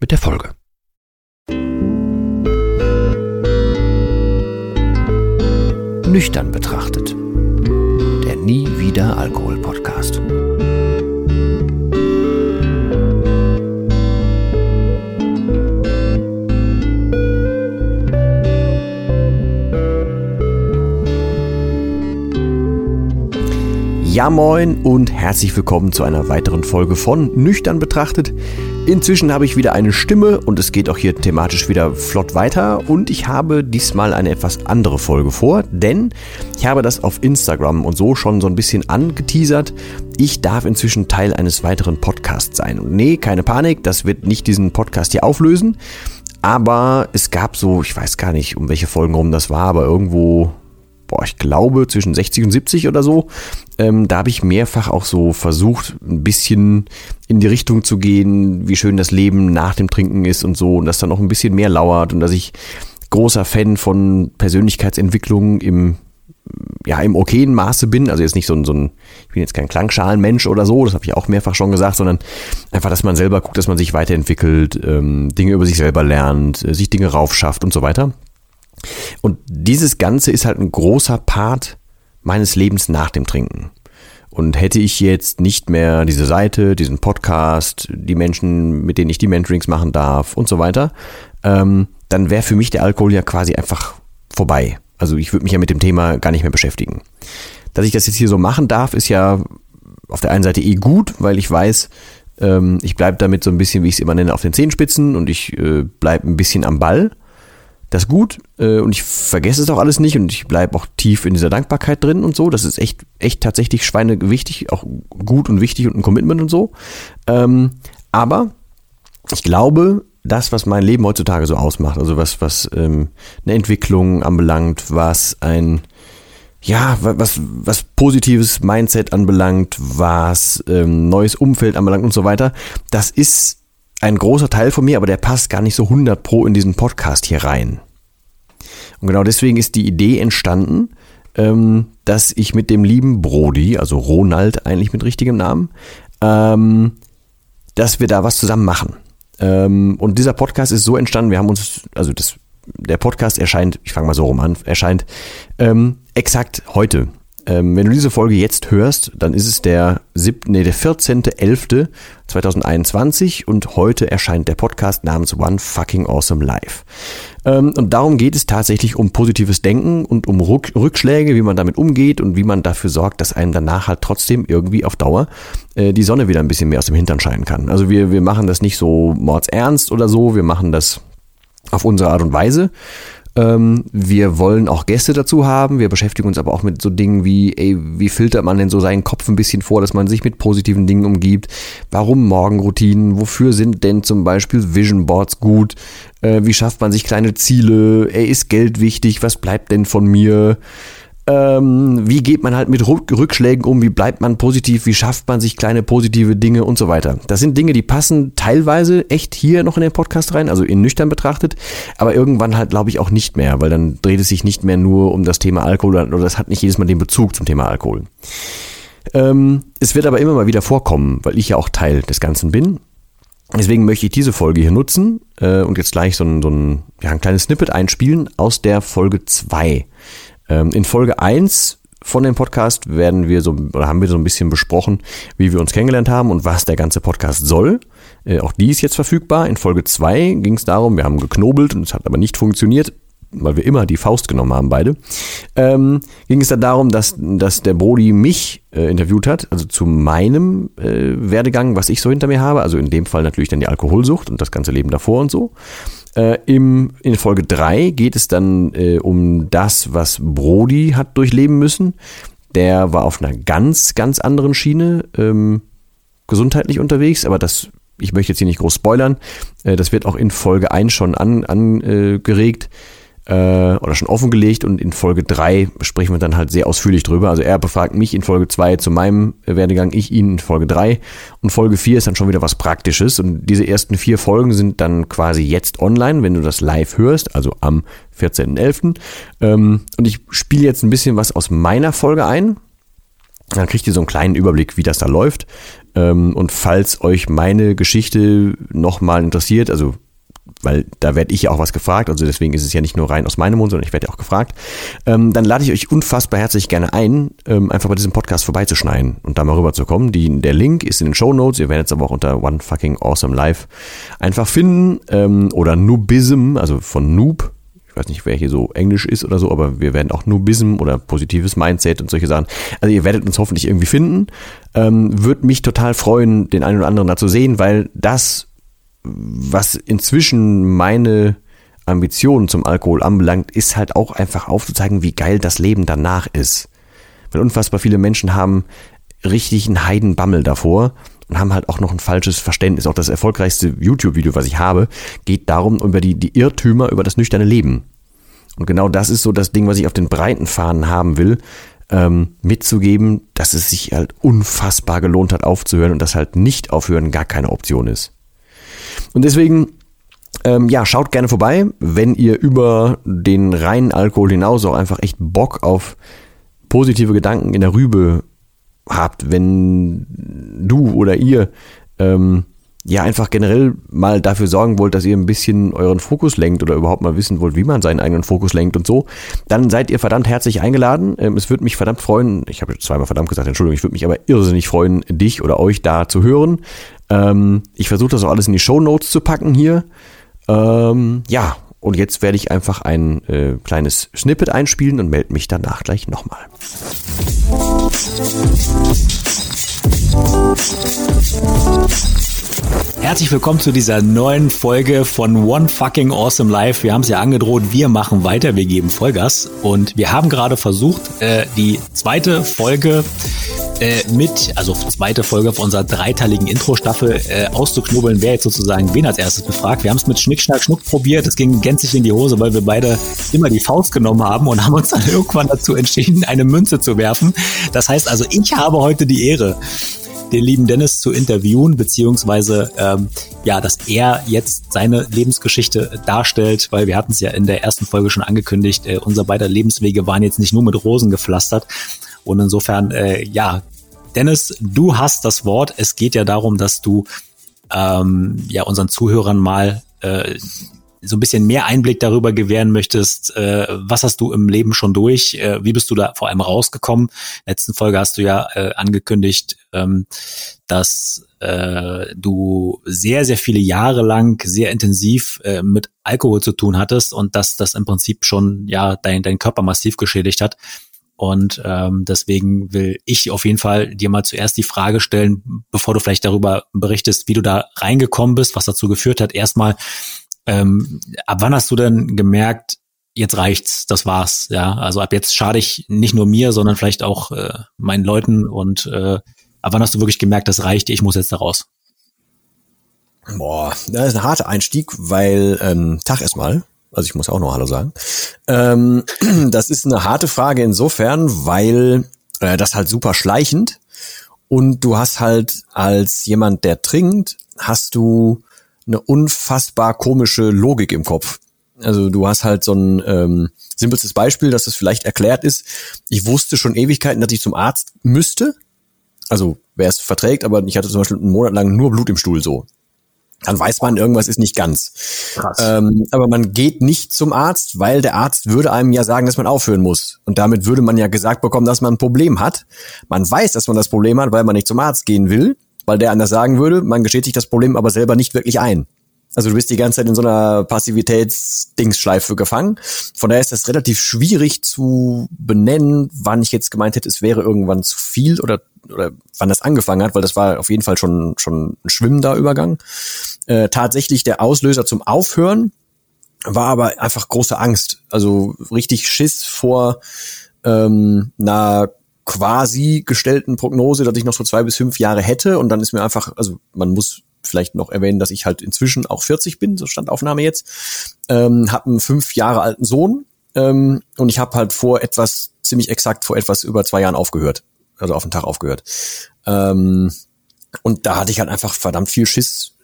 mit der Folge. Nüchtern betrachtet. Der Nie wieder Alkohol Podcast. Ja moin und herzlich willkommen zu einer weiteren Folge von Nüchtern betrachtet. Inzwischen habe ich wieder eine Stimme und es geht auch hier thematisch wieder flott weiter und ich habe diesmal eine etwas andere Folge vor, denn ich habe das auf Instagram und so schon so ein bisschen angeteasert. Ich darf inzwischen Teil eines weiteren Podcasts sein. Und nee, keine Panik, das wird nicht diesen Podcast hier auflösen, aber es gab so, ich weiß gar nicht, um welche Folgen rum das war, aber irgendwo... ich glaube zwischen 60 und 70 oder so, da habe ich mehrfach auch so versucht, ein bisschen in die Richtung zu gehen, wie schön das Leben nach dem Trinken ist und so und dass da noch ein bisschen mehr lauert und dass ich großer Fan von Persönlichkeitsentwicklung im okayen Maße bin, also jetzt nicht so ein, ich bin jetzt kein Klangschalenmensch oder so, das habe ich auch mehrfach schon gesagt, sondern einfach, dass man selber guckt, dass man sich weiterentwickelt, Dinge über sich selber lernt, sich Dinge raufschafft und so weiter. Und dieses Ganze ist halt ein großer Part meines Lebens nach dem Trinken. Und hätte ich jetzt nicht mehr diese Seite, diesen Podcast, die Menschen, mit denen ich die Mentorings machen darf und so weiter, dann wäre für mich der Alkohol ja quasi einfach vorbei. Also ich würde mich ja mit dem Thema gar nicht mehr beschäftigen. Dass ich das jetzt hier so machen darf, ist ja auf der einen Seite eh gut, weil ich weiß, ich bleibe damit so ein bisschen, wie ich es immer nenne, auf den Zehenspitzen und ich bleibe ein bisschen am Ball. Das ist gut und ich vergesse es auch alles nicht und ich bleibe auch tief in dieser Dankbarkeit drin und so. Das ist echt tatsächlich schweinewichtig, auch gut und wichtig und ein Commitment und so. Aber ich glaube, das, was mein Leben heutzutage so ausmacht, also was eine Entwicklung anbelangt, was positives Mindset anbelangt, was neues Umfeld anbelangt und so weiter, das ist ein großer Teil von mir, aber der passt gar nicht so 100% in diesen Podcast hier rein. Und genau deswegen ist die Idee entstanden, dass ich mit dem lieben Brody, also Ronald eigentlich mit richtigem Namen, dass wir da was zusammen machen. Und dieser Podcast ist so entstanden, der Podcast erscheint, ich fange mal so rum an, exakt heute. Wenn du diese Folge jetzt hörst, dann ist es der 14.11.2021 und heute erscheint der Podcast namens One Fucking Awesome Life. Und darum geht es tatsächlich um positives Denken und um Rückschläge, wie man damit umgeht und wie man dafür sorgt, dass einem danach halt trotzdem irgendwie auf Dauer die Sonne wieder ein bisschen mehr aus dem Hintern scheinen kann. Also wir machen das nicht so mordsernst oder so, wir machen das auf unsere Art und Weise. Wir wollen auch Gäste dazu haben, wir beschäftigen uns aber auch mit so Dingen wie, wie filtert man denn so seinen Kopf ein bisschen vor, dass man sich mit positiven Dingen umgibt, warum Morgenroutinen, wofür sind denn zum Beispiel Vision Boards gut, wie schafft man sich kleine Ziele, ist Geld wichtig, was bleibt denn von mir, wie geht man halt mit Rückschlägen um, wie bleibt man positiv, wie schafft man sich kleine positive Dinge und so weiter. Das sind Dinge, die passen teilweise echt hier noch in den Podcast rein, also in nüchtern betrachtet, aber irgendwann halt glaube ich auch nicht mehr, weil dann dreht es sich nicht mehr nur um das Thema Alkohol oder das hat nicht jedes Mal den Bezug zum Thema Alkohol. Es wird aber immer mal wieder vorkommen, weil ich ja auch Teil des Ganzen bin. Deswegen möchte ich diese Folge hier nutzen und jetzt gleich ein kleines Snippet einspielen aus der Folge 2. In Folge 1 von dem Podcast haben wir so ein bisschen besprochen, wie wir uns kennengelernt haben und was der ganze Podcast soll. Auch die ist jetzt verfügbar. In Folge 2 ging es darum, wir haben geknobelt und es hat aber nicht funktioniert, weil wir immer die Faust genommen haben beide. Ging es dann darum, dass der Brody mich interviewt hat, also zu meinem Werdegang, was ich so hinter mir habe, also in dem Fall natürlich dann die Alkoholsucht und das ganze Leben davor und so. In Folge 3 geht es dann um das, was Brody hat durchleben müssen. Der war auf einer ganz, ganz anderen Schiene gesundheitlich unterwegs, aber das ich möchte jetzt hier nicht groß spoilern, das wird auch in Folge 1 schon angeregt oder schon offengelegt, und in Folge 3 sprechen wir dann halt sehr ausführlich drüber. Also er befragt mich in Folge 2 zu meinem Werdegang, ich ihn in Folge 3, und Folge 4 ist dann schon wieder was Praktisches, und diese ersten 4 Folgen sind dann quasi jetzt online, wenn du das live hörst, also am 14.11. Und ich spiele jetzt ein bisschen was aus meiner Folge ein. Dann kriegt ihr so einen kleinen Überblick, wie das da läuft. Und falls euch meine Geschichte nochmal interessiert, also weil da werde ich ja auch was gefragt, also deswegen ist es ja nicht nur rein aus meinem Mund, sondern ich werde ja auch gefragt, dann lade ich euch unfassbar herzlich gerne ein, einfach bei diesem Podcast vorbeizuschneiden und da mal rüberzukommen. Der Link ist in den Shownotes, ihr werdet es aber auch unter One Fucking Awesome Life einfach finden, oder Noobism, also von Noob. Ich weiß nicht, wer hier so Englisch ist oder so, aber wir werden auch Noobism oder positives Mindset und solche Sachen. Also ihr werdet uns hoffentlich irgendwie finden. Würde mich total freuen, den einen oder anderen da zu sehen, weil das, was inzwischen meine Ambitionen zum Alkohol anbelangt, ist halt auch einfach aufzuzeigen, wie geil das Leben danach ist. Weil unfassbar viele Menschen haben richtig einen Heidenbammel davor und haben halt auch noch ein falsches Verständnis. Auch das erfolgreichste YouTube-Video, was ich habe, geht darum, über die Irrtümer, über das nüchterne Leben. Und genau das ist so das Ding, was ich auf den breiten Fahnen haben will, mitzugeben, dass es sich halt unfassbar gelohnt hat, aufzuhören, und dass halt nicht aufhören gar keine Option ist. Und deswegen, schaut gerne vorbei, wenn ihr über den reinen Alkohol hinaus auch einfach echt Bock auf positive Gedanken in der Rübe habt, wenn du oder ihr einfach generell mal dafür sorgen wollt, dass ihr ein bisschen euren Fokus lenkt oder überhaupt mal wissen wollt, wie man seinen eigenen Fokus lenkt und so, dann seid ihr verdammt herzlich eingeladen. Es würde mich verdammt freuen, ich habe zweimal verdammt gesagt, Entschuldigung, ich würde mich aber irrsinnig freuen, dich oder euch da zu hören. Ich versuche das auch alles in die Shownotes zu packen hier. Und jetzt werde ich einfach ein kleines Snippet einspielen und melde mich danach gleich nochmal. Herzlich willkommen zu dieser neuen Folge von One Fucking Awesome Life. Wir haben es ja angedroht, wir machen weiter, wir geben Vollgas. Und wir haben gerade versucht, die zweite Folge von unserer dreiteiligen Intro-Staffel auszuknobeln, wer jetzt sozusagen wen als erstes befragt. Wir haben es mit Schnick, Schnack, Schnuck probiert. Es ging gänzlich in die Hose, weil wir beide immer die Faust genommen haben und haben uns dann irgendwann dazu entschieden, eine Münze zu werfen. Das heißt also, ich habe heute die Ehre, den lieben Dennis zu interviewen, beziehungsweise dass er jetzt seine Lebensgeschichte darstellt, weil wir hatten es ja in der ersten Folge schon angekündigt, unser beider Lebenswege waren jetzt nicht nur mit Rosen gepflastert. Und insofern, Dennis, du hast das Wort. Es geht ja darum, dass du unseren Zuhörern mal so ein bisschen mehr Einblick darüber gewähren möchtest. Was hast du im Leben schon durch? Wie bist du da vor allem rausgekommen? In der letzten Folge hast du ja angekündigt, dass du sehr, sehr viele Jahre lang sehr intensiv mit Alkohol zu tun hattest und dass das im Prinzip schon deinen Körper massiv geschädigt hat. Und deswegen will ich auf jeden Fall dir mal zuerst die Frage stellen, bevor du vielleicht darüber berichtest, wie du da reingekommen bist, was dazu geführt hat. Erstmal, ab wann hast du denn gemerkt, jetzt reicht's, das war's? Ja, also ab jetzt schade ich nicht nur mir, sondern vielleicht auch meinen Leuten. Und ab wann hast du wirklich gemerkt, das reicht, ich muss jetzt da raus? Boah, das ist ein harter Einstieg, weil Tag erstmal. Also ich muss auch noch Hallo sagen. Das ist eine harte Frage insofern, weil das halt super schleichend, und du hast halt als jemand, der trinkt, hast du eine unfassbar komische Logik im Kopf. Also du hast halt so ein simpelstes Beispiel, dass das vielleicht erklärt ist. Ich wusste schon Ewigkeiten, dass ich zum Arzt müsste. Also wer es verträgt, aber ich hatte zum Beispiel einen Monat lang nur Blut im Stuhl so. Dann weiß man, irgendwas ist nicht ganz. Krass. Aber man geht nicht zum Arzt, weil der Arzt würde einem ja sagen, dass man aufhören muss. Und damit würde man ja gesagt bekommen, dass man ein Problem hat. Man weiß, dass man das Problem hat, weil man nicht zum Arzt gehen will, weil der anders sagen würde, man gesteht sich das Problem aber selber nicht wirklich ein. Also du bist die ganze Zeit in so einer Passivitätsdingsschleife gefangen. Von daher ist das relativ schwierig zu benennen, wann ich jetzt gemeint hätte, es wäre irgendwann zu viel oder wann das angefangen hat, weil das war auf jeden Fall schon ein schwimmender Übergang. Tatsächlich der Auslöser zum Aufhören war aber einfach große Angst. Also richtig Schiss vor einer quasi gestellten Prognose, dass ich noch so 2 bis 5 Jahre hätte. Und dann ist mir einfach, also man muss vielleicht noch erwähnen, dass ich halt inzwischen auch 40 bin, so Standaufnahme jetzt, habe einen 5 Jahre alten Sohn und ich habe halt ziemlich exakt vor etwas über 2 Jahren aufgehört, also auf den Tag aufgehört. Und da hatte ich halt einfach verdammt viel Schiss,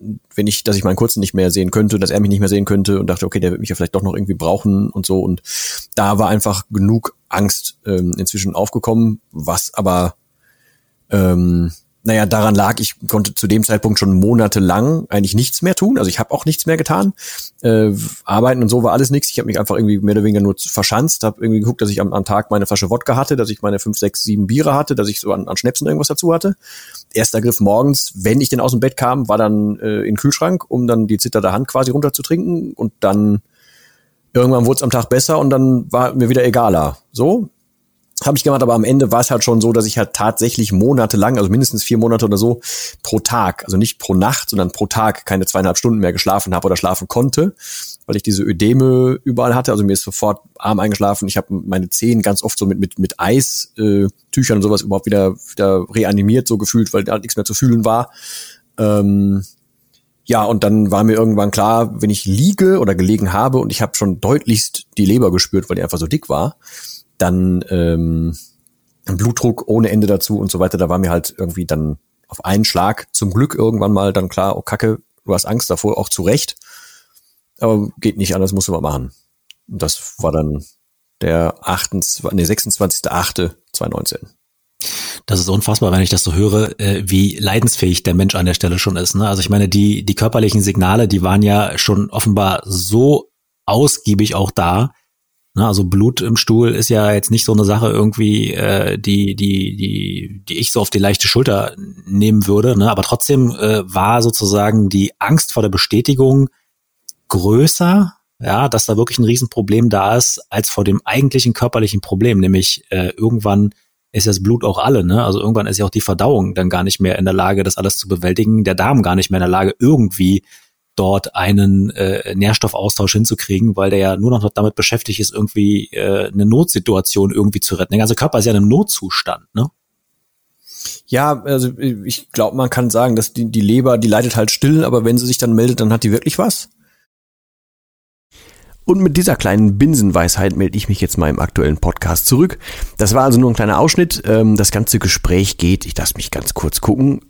dass ich meinen Kurzen nicht mehr sehen könnte, dass er mich nicht mehr sehen könnte und dachte, okay, der wird mich ja vielleicht doch noch irgendwie brauchen und so. Und da war einfach genug Angst inzwischen aufgekommen, was aber daran lag, ich konnte zu dem Zeitpunkt schon monatelang eigentlich nichts mehr tun. Also ich habe auch nichts mehr getan. Arbeiten und so war alles nichts. Ich habe mich einfach irgendwie mehr oder weniger nur verschanzt, habe irgendwie geguckt, dass ich am Tag meine Flasche Wodka hatte, dass ich meine 5, 6, 7 Biere hatte, dass ich so an Schnäpsen irgendwas dazu hatte. Erster Griff morgens, wenn ich denn aus dem Bett kam, war dann in den Kühlschrank, um dann die zitternde Hand quasi runterzutrinken. Und dann irgendwann wurde es am Tag besser und dann war mir wieder egaler. So. Habe ich gemacht, aber am Ende war es halt schon so, dass ich halt tatsächlich monatelang, also mindestens 4 Monate oder so, pro Tag, also nicht pro Nacht, sondern pro Tag keine 2,5 Stunden mehr geschlafen habe oder schlafen konnte, weil ich diese Ödeme überall hatte. Also mir ist sofort Arm eingeschlafen. Ich habe meine Zehen ganz oft so mit Eistüchern und sowas überhaupt wieder reanimiert, so gefühlt, weil da nichts mehr zu fühlen war. Und dann war mir irgendwann klar, wenn ich liege oder gelegen habe und ich habe schon deutlichst die Leber gespürt, weil die einfach so dick war, dann Blutdruck ohne Ende dazu und so weiter. Da war mir halt irgendwie dann auf einen Schlag zum Glück irgendwann mal dann klar, oh Kacke, du hast Angst davor, auch zu Recht. Aber geht nicht anders, musst du mal machen. Und das war dann der 26.08.2019. Das ist unfassbar, wenn ich das so höre, wie leidensfähig der Mensch an der Stelle schon ist. Ne? Also ich meine, die körperlichen Signale, die waren ja schon offenbar so ausgiebig auch da. Also Blut im Stuhl ist ja jetzt nicht so eine Sache irgendwie, die ich so auf die leichte Schulter nehmen würde. Ne? Aber trotzdem war sozusagen die Angst vor der Bestätigung größer, ja, dass da wirklich ein Riesenproblem da ist, als vor dem eigentlichen körperlichen Problem. Nämlich irgendwann ist das Blut auch alle. Ne? Also irgendwann ist ja auch die Verdauung dann gar nicht mehr in der Lage, das alles zu bewältigen. Der Darm gar nicht mehr in der Lage, irgendwie dort einen Nährstoffaustausch hinzukriegen, weil der ja nur noch damit beschäftigt ist, irgendwie eine Notsituation irgendwie zu retten. Der ganze Körper ist ja in einem Notzustand, ne? Ja, also ich glaube, man kann sagen, dass die Leber, die leidet halt still, aber wenn sie sich dann meldet, dann hat die wirklich was. Und mit dieser kleinen Binsenweisheit melde ich mich jetzt mal im aktuellen Podcast zurück. Das war also nur ein kleiner Ausschnitt. Das ganze Gespräch geht, ich lasse mich ganz kurz gucken,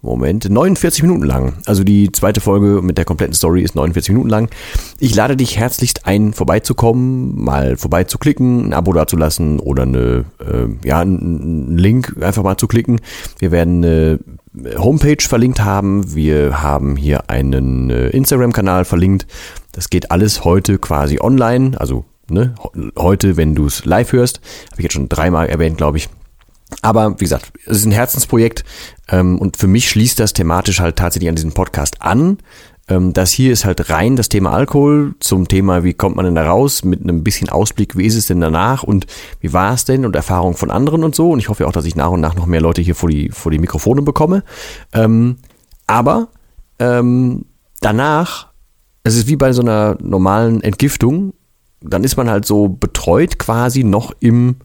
49 Minuten lang. Also die zweite Folge mit der kompletten Story ist 49 Minuten lang. Ich lade dich herzlichst ein, vorbeizukommen, mal vorbeizuklicken, ein Abo dazulassen oder einen Link einfach mal zu klicken. Wir werden eine Homepage verlinkt haben. Wir haben hier einen Instagram-Kanal verlinkt. Das geht alles heute quasi online. Also heute, wenn du es live hörst. Habe ich jetzt schon 3-mal erwähnt, glaube ich. Aber wie gesagt, es ist ein Herzensprojekt und für mich schließt das thematisch halt tatsächlich an diesen Podcast an. Das hier ist halt rein das Thema Alkohol zum Thema, wie kommt man denn da raus, mit einem bisschen Ausblick, wie ist es denn danach und wie war es denn und Erfahrung von anderen und so. Und ich hoffe auch, dass ich nach und nach noch mehr Leute hier vor die Mikrofone bekomme. Aber danach, es ist wie bei so einer normalen Entgiftung, dann ist man halt so betreut quasi noch in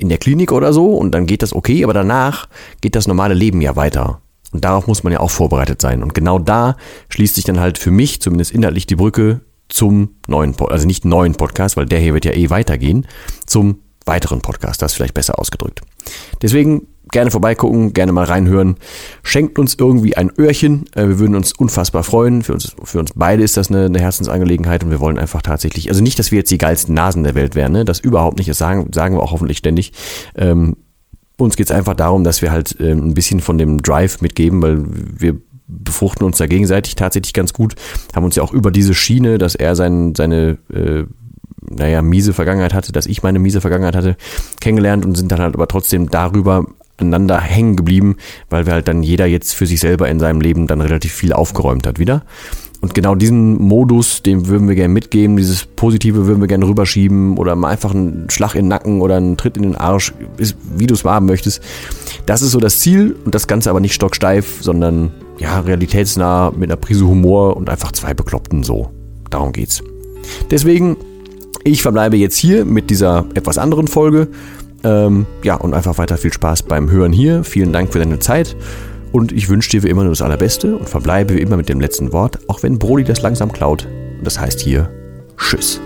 der Klinik oder so und dann geht das okay, aber danach geht das normale Leben ja weiter. Und darauf muss man ja auch vorbereitet sein. Und genau da schließt sich dann halt für mich zumindest inhaltlich die Brücke zum neuen Podcast, also nicht neuen Podcast, weil der hier wird ja eh weitergehen, zum weiteren Podcast, das ist vielleicht besser ausgedrückt. Deswegen gerne vorbeigucken, gerne mal reinhören. Schenkt uns irgendwie ein Öhrchen, wir würden uns unfassbar freuen. Für uns beide ist das eine Herzensangelegenheit und wir wollen einfach tatsächlich, also nicht, dass wir jetzt die geilsten Nasen der Welt wären, ne? Das überhaupt nicht, das sagen wir auch hoffentlich ständig. Uns geht's einfach darum, dass wir halt ein bisschen von dem Drive mitgeben, weil wir befruchten uns da gegenseitig tatsächlich ganz gut, haben uns ja auch über diese Schiene, dass er seine miese Vergangenheit hatte, dass ich meine miese Vergangenheit hatte, kennengelernt und sind dann halt aber trotzdem darüber aneinander hängen geblieben, weil wir halt dann jeder jetzt für sich selber in seinem Leben dann relativ viel aufgeräumt hat wieder. Und genau diesen Modus, den würden wir gerne mitgeben, dieses Positive würden wir gerne rüberschieben oder mal einfach einen Schlag in den Nacken oder einen Tritt in den Arsch, wie du es haben möchtest. Das ist so das Ziel und das Ganze aber nicht stocksteif, sondern ja, realitätsnah mit einer Prise Humor und einfach zwei Bekloppten so. Darum geht's. Deswegen Ich verbleibe jetzt hier mit dieser etwas anderen Folge. Ja, und einfach weiter viel Spaß beim Hören hier. Vielen Dank für deine Zeit. Und ich wünsche dir wie immer nur das Allerbeste und verbleibe wie immer mit dem letzten Wort, auch wenn Brody das langsam klaut. Und das heißt hier, tschüss.